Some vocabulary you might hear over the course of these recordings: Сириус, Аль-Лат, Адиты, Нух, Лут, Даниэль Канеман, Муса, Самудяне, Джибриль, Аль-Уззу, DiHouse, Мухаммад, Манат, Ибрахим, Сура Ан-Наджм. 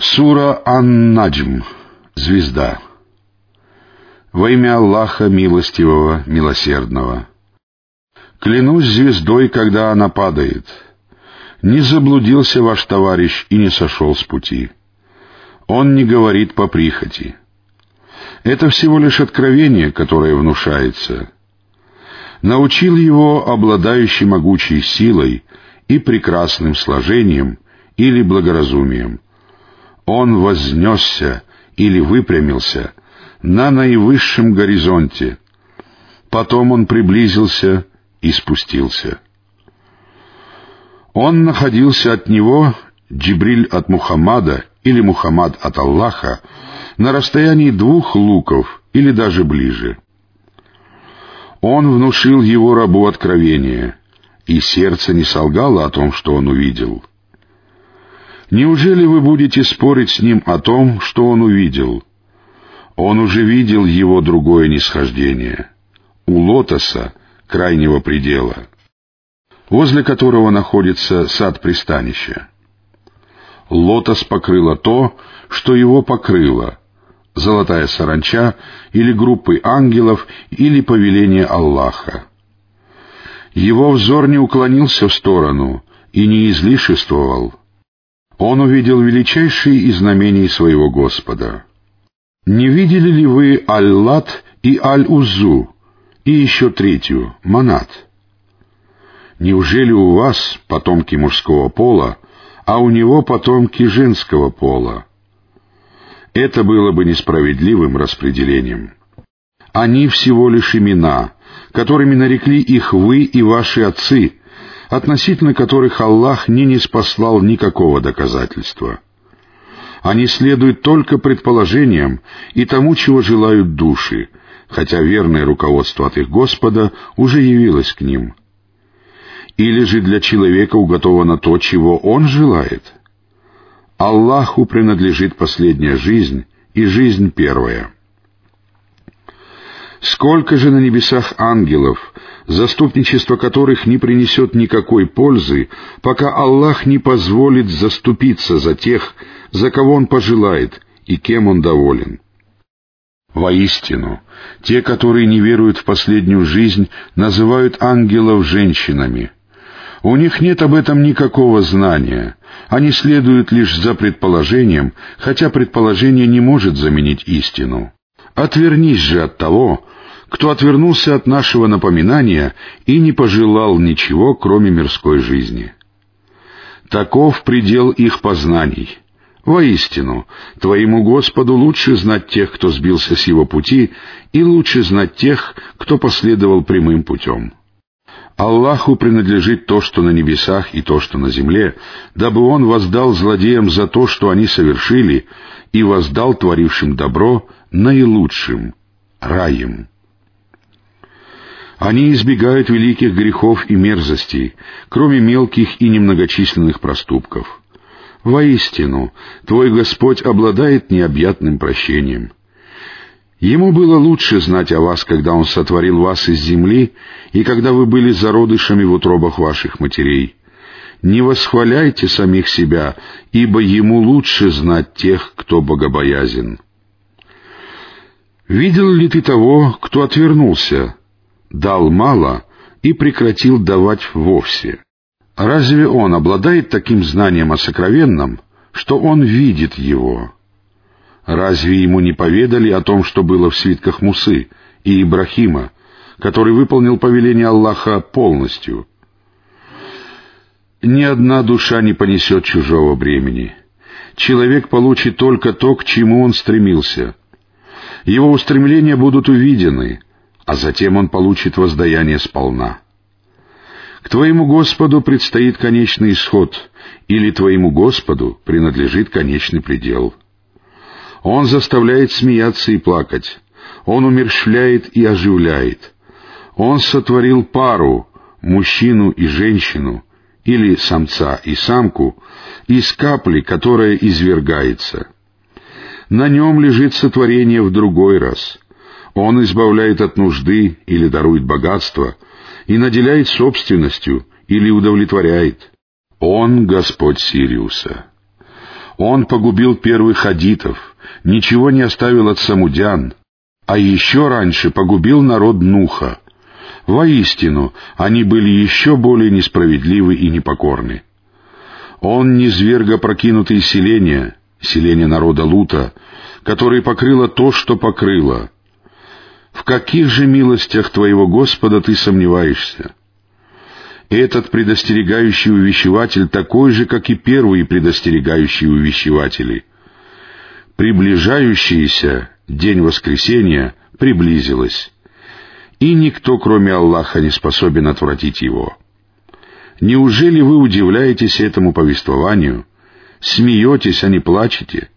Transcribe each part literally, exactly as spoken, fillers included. Сура Ан-Наджм. Звезда. Во имя Аллаха Милостивого, Милосердного. Клянусь звездой, когда она падает. Не заблудился ваш товарищ и не сошел с пути. Он не говорит по прихоти. Это всего лишь откровение, которое внушается. Научил его обладающий могучей силой и прекрасным сложением или благоразумием. Он вознесся или выпрямился на наивысшем горизонте. Потом он приблизился и спустился. Он находился от него, Джибриль от Мухаммада или Мухаммад от Аллаха, на расстоянии двух луков или даже ближе. Он внушил его рабу откровение, и сердце не солгало о том, что он увидел. Неужели вы будете спорить с ним о том, что он увидел? Он уже видел его другое нисхождение, у лотоса крайнего предела, возле которого находится сад пристанища. Лотос покрыло то, что его покрыло, золотая саранча или группы ангелов или повеление Аллаха. Его взор не уклонился в сторону и не излишествовал. Он увидел величайшие из знамений своего Господа. Не видели ли вы Аль-Лат и Аль-Уззу, и еще третью, Манат? Неужели у вас потомки мужского пола, а у него потомки женского пола? Это было бы несправедливым распределением. Они всего лишь имена, которыми нарекли их вы и ваши отцы, относительно которых Аллах не ниспослал никакого доказательства. Они следуют только предположениям и тому, чего желают души, хотя верное руководство от их Господа уже явилось к ним. Или же для человека уготовано то, чего он желает? Аллаху принадлежит последняя жизнь и жизнь первая. Сколько же на небесах ангелов, заступничество которых не принесет никакой пользы, пока Аллах не позволит заступиться за тех, за кого Он пожелает и кем Он доволен. Воистину, те, которые не веруют в последнюю жизнь, называют ангелов женщинами. У них нет об этом никакого знания, они следуют лишь за предположением, хотя предположение не может заменить истину. Отвернись же от того, кто отвернулся от нашего напоминания и не пожелал ничего, кроме мирской жизни. Таков предел их познаний. Воистину, твоему Господу лучше знать тех, кто сбился с его пути, и лучше знать тех, кто последовал прямым путем. Аллаху принадлежит то, что на небесах, и то, что на земле, дабы Он воздал злодеям за то, что они совершили, и воздал творившим добро наилучшим — раем. Они избегают великих грехов и мерзостей, кроме мелких и немногочисленных проступков. Воистину, твой Господь обладает необъятным прощением. Ему было лучше знать о вас, когда Он сотворил вас из земли, и когда вы были зародышами в утробах ваших матерей. Не восхваляйте самих себя, ибо Ему лучше знать тех, кто богобоязен. Видел ли ты того, кто отвернулся, дал мало и прекратил давать вовсе? Разве он обладает таким знанием о сокровенном, что он видит его? Разве ему не поведали о том, что было в свитках Мусы и Ибрахима, который выполнил повеление Аллаха полностью? Ни одна душа не понесет чужого бремени. Человек получит только то, к чему он стремился. Его устремления будут увидены, а затем он получит воздаяние сполна. К твоему Господу предстоит конечный исход, или твоему Господу принадлежит конечный предел. Он заставляет смеяться и плакать. Он умерщвляет и оживляет. Он сотворил пару, мужчину и женщину, или самца и самку, из капли, которая извергается. На нем лежит сотворение в другой раз. Он избавляет от нужды или дарует богатство, и наделяет собственностью или удовлетворяет. Он — Господь Сириуса. Он погубил первых адитов, ничего не оставил от самудян, а еще раньше погубил народ Нуха. Воистину, они были еще более несправедливы и непокорны. Он низверг опрокинутые селения, селения народа Лута, которые покрыло то, что покрыло. В каких же милостях твоего Господа ты сомневаешься? Этот предостерегающий увещеватель такой же, как и первые предостерегающие увещеватели. Приближающийся день воскресения приблизилось, и никто, кроме Аллаха, не способен отвратить его. Неужели вы удивляетесь этому повествованию, смеетесь, а не плачете,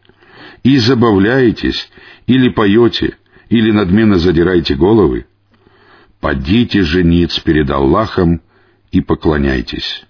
и забавляетесь, или поете, или надменно задираете головы? Падите же ниц перед Аллахом и поклоняйтесь».